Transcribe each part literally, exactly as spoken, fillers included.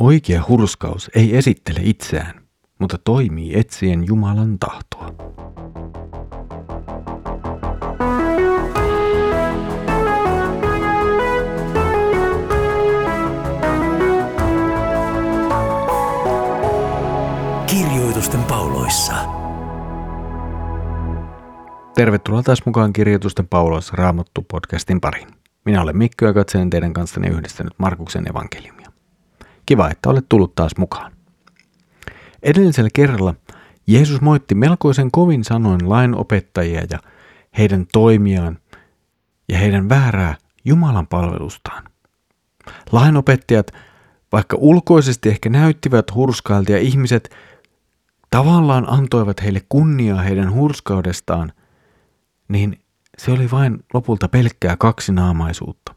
Oikea hurskaus ei esittele itseään, mutta toimii etsien Jumalan tahtoa. Kirjoitusten pauloissa. Tervetuloa taas mukaan Kirjoitusten pauloissa Raamattu-podcastin pariin. Minä olen Mikko ja katselen teidän kanssanne yhdistänyt Markuksen evankeliumia. Kiva, että olet tullut taas mukaan. Edellisellä kerralla Jeesus moitti melkoisen kovin sanoin lainopettajia ja heidän toimiaan ja heidän väärää Jumalan palvelustaan. Lainopettajat, vaikka ulkoisesti ehkä näyttivät hurskailta ja ihmiset tavallaan antoivat heille kunniaa heidän hurskaudestaan, niin se oli vain lopulta pelkkää kaksinaamaisuutta.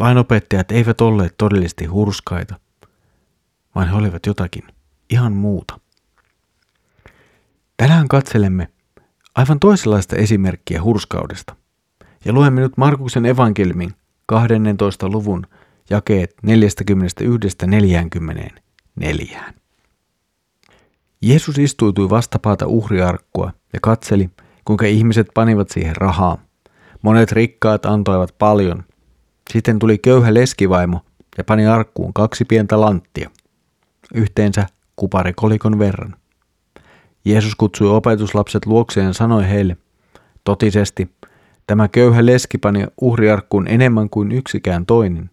Lainopettajat eivät olleet todellisesti hurskaita, vaan he olivat jotakin ihan muuta. Tänään katselemme aivan toisenlaista esimerkkiä hurskaudesta ja luemme nyt Markuksen evankeliumin kahdennentoista luvun jakeet neljäkymmentäyksi neljäkymmentäneljä. Jeesus istuutui vastapaata uhriarkkua ja katseli, kuinka ihmiset panivat siihen rahaa. Monet rikkaat antoivat paljon. Sitten tuli köyhä leskivaimo ja pani arkkuun kaksi pientä lanttia, yhteensä kuparikolikon verran. Jeesus kutsui opetuslapset luokseen ja sanoi heille, totisesti, tämä köyhä leski pani uhriarkkuun enemmän kuin yksikään toinen.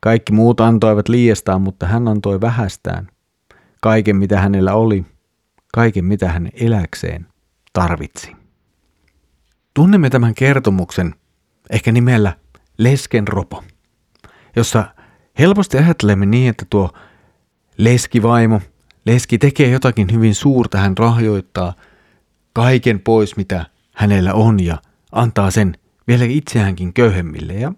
Kaikki muut antoivat liiastaan, mutta hän antoi vähästään. Kaiken mitä hänellä oli, kaiken mitä hän eläkseen tarvitsi. Tunnemme tämän kertomuksen ehkä nimellä Leskenropo, jossa helposti ajattelemme niin, että tuo leskivaimo, leski tekee jotakin hyvin suurta, hän rahjoittaa kaiken pois mitä hänellä on ja antaa sen vielä itseäänkin köyhemmille ja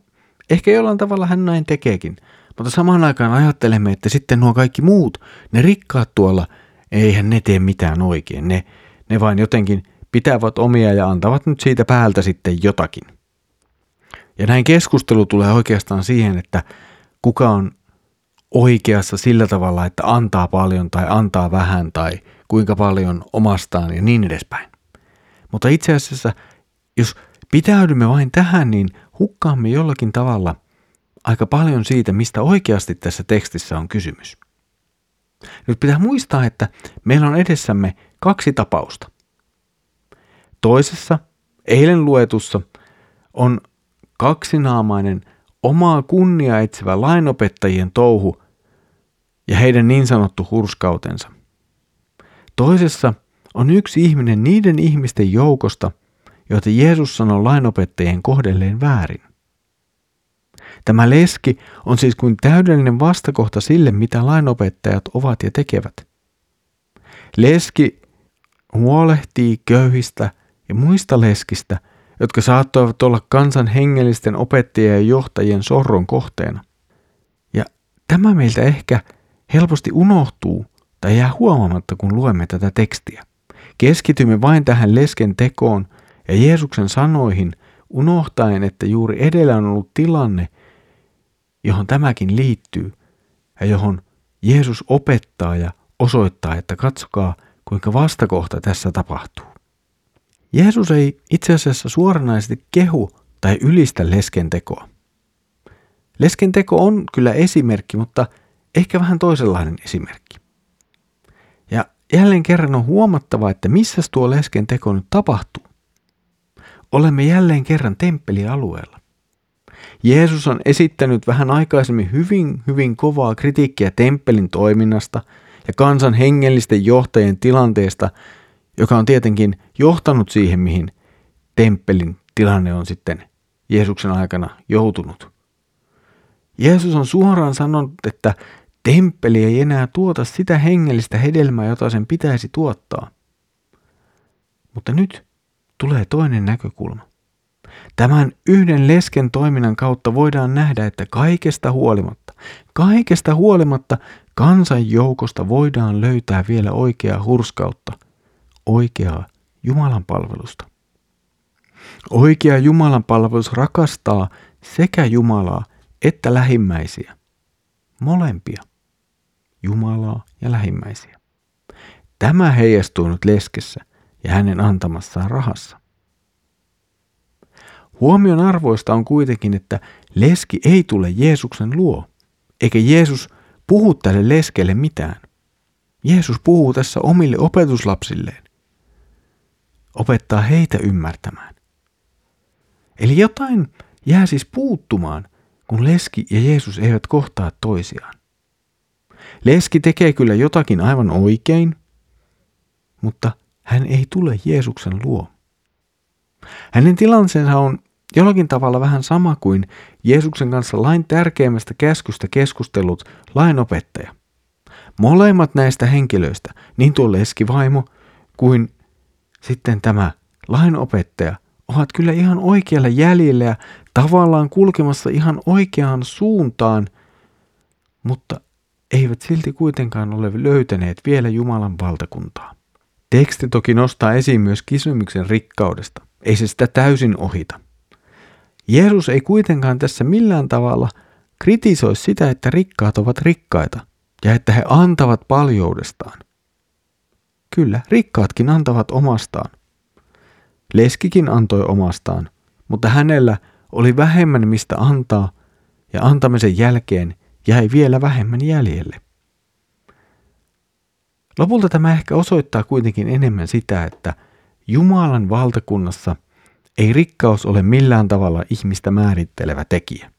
ehkä jollain tavalla hän näin tekeekin, mutta samaan aikaan ajattelemme, että sitten nuo kaikki muut, ne rikkaat tuolla, eihän ne tee mitään oikein, ne, ne vain jotenkin pitävät omia ja antavat nyt siitä päältä sitten jotakin. Ja näin keskustelu tulee oikeastaan siihen, että kuka on oikeassa sillä tavalla, että antaa paljon tai antaa vähän tai kuinka paljon omastaan ja niin edespäin. Mutta itse asiassa, jos pitäydymme vain tähän, niin hukkaamme jollakin tavalla aika paljon siitä, mistä oikeasti tässä tekstissä on kysymys. Nyt pitää muistaa, että meillä on edessämme kaksi tapausta. Toisessa, eilen luetussa, on kaksinaamainen, omaa kunniaa etsivä lainopettajien touhu ja heidän niin sanottu hurskautensa. Toisessa on yksi ihminen niiden ihmisten joukosta, joita Jeesus sanoi lainopettajien kohdelleen väärin. Tämä leski on siis kuin täydellinen vastakohta sille, mitä lainopettajat ovat ja tekevät. Leski huolehtii köyhistä ja muista leskistä, jotka saattoivat olla kansan hengellisten opettajien ja johtajien sorron kohteena. Ja tämä meiltä ehkä helposti unohtuu tai jää huomaamatta, kun luemme tätä tekstiä. Keskitymme vain tähän lesken tekoon ja Jeesuksen sanoihin, unohtaen, että juuri edellä on ollut tilanne, johon tämäkin liittyy ja johon Jeesus opettaa ja osoittaa, että katsokaa, kuinka vastakohta tässä tapahtuu. Jeesus ei itse asiassa suoranaisesti kehu tai ylistä leskentekoa. Leskenteko on kyllä esimerkki, mutta ehkä vähän toisenlainen esimerkki. Ja jälleen kerran on huomattava, että missä tuo leskenteko nyt tapahtuu. Olemme jälleen kerran temppelialueella. Jeesus on esittänyt vähän aikaisemmin hyvin, hyvin kovaa kritiikkiä temppelin toiminnasta ja kansan hengellisten johtajien tilanteesta, joka on tietenkin johtanut siihen, mihin temppelin tilanne on sitten Jeesuksen aikana joutunut. Jeesus on suoraan sanonut, että temppeli ei enää tuota sitä hengellistä hedelmää, jota sen pitäisi tuottaa. Mutta nyt tulee toinen näkökulma. Tämän yhden lesken toiminnan kautta voidaan nähdä, että kaikesta huolimatta, kaikesta huolimatta kansan joukosta voidaan löytää vielä oikeaa hurskautta, oikeaa Jumalan palvelusta. Oikea Jumalan palvelus rakastaa sekä Jumalaa että lähimmäisiä, molempia. Jumalaa ja lähimmäisiä. Tämä heijastuu nyt leskessä ja hänen antamassaan rahassa. Huomion arvoista on kuitenkin, että leski ei tule Jeesuksen luo, eikä Jeesus puhu tälle leskelle mitään. Jeesus puhuu tässä omille opetuslapsilleen, opettaa heitä ymmärtämään. Eli jotain jää siis puuttumaan, kun leski ja Jeesus eivät kohtaa toisiaan. Leski tekee kyllä jotakin aivan oikein, mutta hän ei tule Jeesuksen luo. Hänen tilanteensa on jollakin tavalla vähän sama kuin Jeesuksen kanssa lain tärkeimmästä käskystä keskustellut lainopettaja. Molemmat näistä henkilöistä, niin tuo leskivaimo kuin sitten tämä lainopettaja, ovat kyllä ihan oikealla jäljellä ja tavallaan kulkemassa ihan oikeaan suuntaan, mutta eivät silti kuitenkaan ole löytäneet vielä Jumalan valtakuntaa. Teksti toki nostaa esiin myös kysymyksen rikkaudesta. Ei se sitä täysin ohita. Jeesus ei kuitenkaan tässä millään tavalla kritisoi sitä, että rikkaat ovat rikkaita ja että he antavat paljoudestaan. Kyllä, rikkaatkin antavat omastaan. Leskikin antoi omastaan, mutta hänellä oli vähemmän mistä antaa ja antamisen jälkeen jäi vielä vähemmän jäljelle. Lopulta tämä ehkä osoittaa kuitenkin enemmän sitä, että Jumalan valtakunnassa ei rikkaus ole millään tavalla ihmistä määrittelevä tekijä.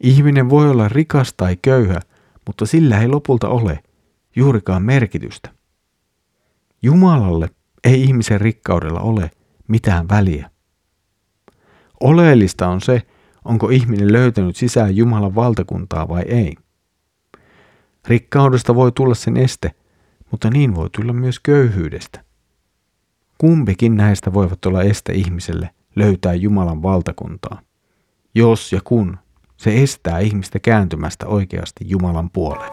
Ihminen voi olla rikas tai köyhä, mutta sillä ei lopulta ole juurikaan merkitystä. Jumalalle ei ihmisen rikkaudella ole mitään väliä. Oleellista on se, onko ihminen löytänyt sisään Jumalan valtakuntaa vai ei. Rikkaudesta voi tulla sen este, mutta niin voi tulla myös köyhyydestä. Kumpikin näistä voivat olla este ihmiselle löytää Jumalan valtakuntaa, jos ja kun se estää ihmistä kääntymästä oikeasti Jumalan puoleen.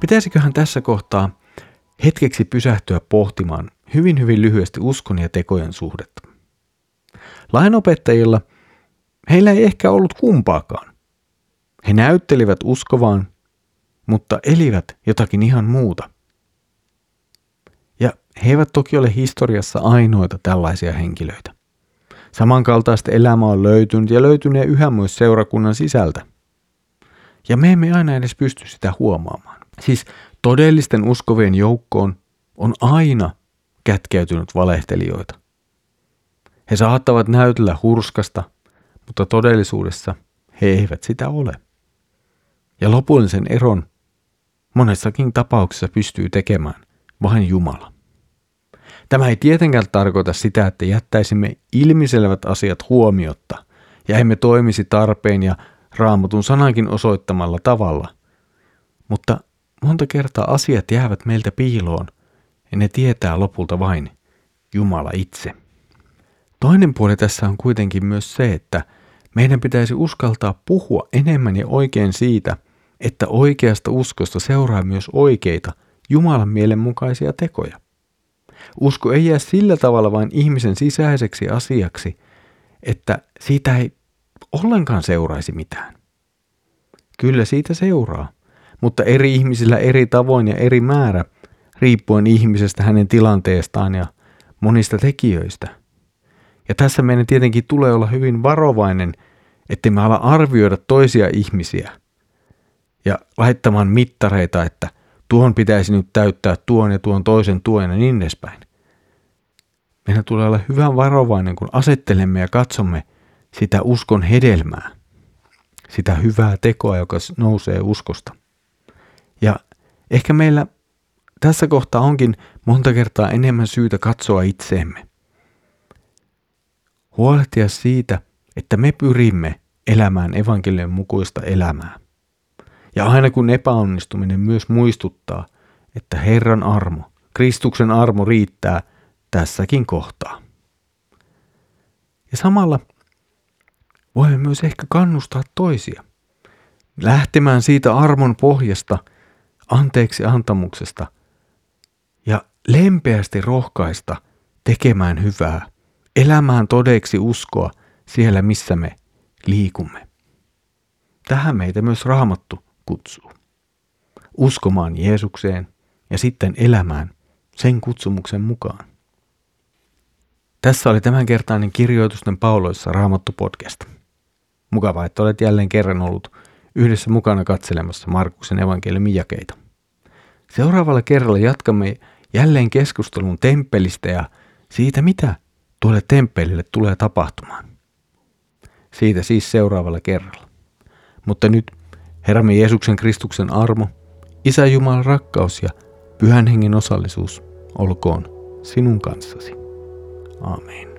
Pitäisiköhän tässä kohtaa hetkeksi pysähtyä pohtimaan hyvin hyvin lyhyesti uskon ja tekojen suhdetta. Lainopettajilla, heillä ei ehkä ollut kumpaakaan. He näyttelivät uskovaan, mutta elivät jotakin ihan muuta. Ja he eivät toki ole historiassa ainoita tällaisia henkilöitä. Samankaltaista elämää on löytynyt ja löytyneen yhä myös seurakunnan sisältä. Ja me emme aina edes pysty sitä huomaamaan. Siis todellisten uskovien joukkoon on aina kätkeytynyt valehtelijoita. He saattavat näytellä hurskasta, mutta todellisuudessa he eivät sitä ole. Ja lopullisen eron monessakin tapauksessa pystyy tekemään vain Jumala. Tämä ei tietenkään tarkoita sitä, että jättäisimme ilmiselvät asiat huomiotta ja emme toimisi tarpeen ja Raamatun sanankin osoittamalla tavalla, mutta monta kertaa asiat jäävät meiltä piiloon ja ne tietää lopulta vain Jumala itse. Toinen puoli tässä on kuitenkin myös se, että meidän pitäisi uskaltaa puhua enemmän ja oikein siitä, että oikeasta uskosta seuraa myös oikeita, Jumalan mielenmukaisia tekoja. Usko ei jää sillä tavalla vain ihmisen sisäiseksi asiaksi, että siitä ei ollenkaan seuraisi mitään. Kyllä siitä seuraa, mutta eri ihmisillä eri tavoin ja eri määrä, riippuen ihmisestä, hänen tilanteestaan ja monista tekijöistä. Ja tässä meidän tietenkin tulee olla hyvin varovainen, ettei me ala arvioida toisia ihmisiä ja laittamaan mittareita, että tuon pitäisi nyt täyttää tuon ja tuon toisen tuen ja niin edespäin. Meidän tulee olla hyvän varovainen, kun asettelemme ja katsomme sitä uskon hedelmää, sitä hyvää tekoa, joka nousee uskosta. Ja ehkä meillä tässä kohtaa onkin monta kertaa enemmän syytä katsoa itseemme. Huolehtia siitä, että me pyrimme elämään evankeliumin mukaista elämää. Ja aina kun epäonnistuminen myös muistuttaa, että Herran armo, Kristuksen armo riittää tässäkin kohtaa. Ja samalla voimme myös ehkä kannustaa toisia lähtemään siitä armon pohjasta, anteeksi antamuksesta ja lempeästi rohkaista tekemään hyvää, elämään todeksi uskoa siellä, missä me liikumme. Tähän meitä myös Raamattu kutsuu. Uskomaan Jeesukseen ja sitten elämään sen kutsumuksen mukaan. Tässä oli tämänkertainen Kirjoitusten pauloissa Raamattu-podcast. Mukavaa, että olet jälleen kerran ollut yhdessä mukana katselemassa Markuksen evankeliumin jakeita. Seuraavalla kerralla jatkamme jälleen keskustelun temppelistä ja siitä, mitä tuolle temppelille tulee tapahtumaan. Siitä siis seuraavalla kerralla. Mutta nyt Herramme Jeesuksen Kristuksen armo, Isä Jumalan rakkaus ja Pyhän Hengen osallisuus olkoon sinun kanssasi. Aamen.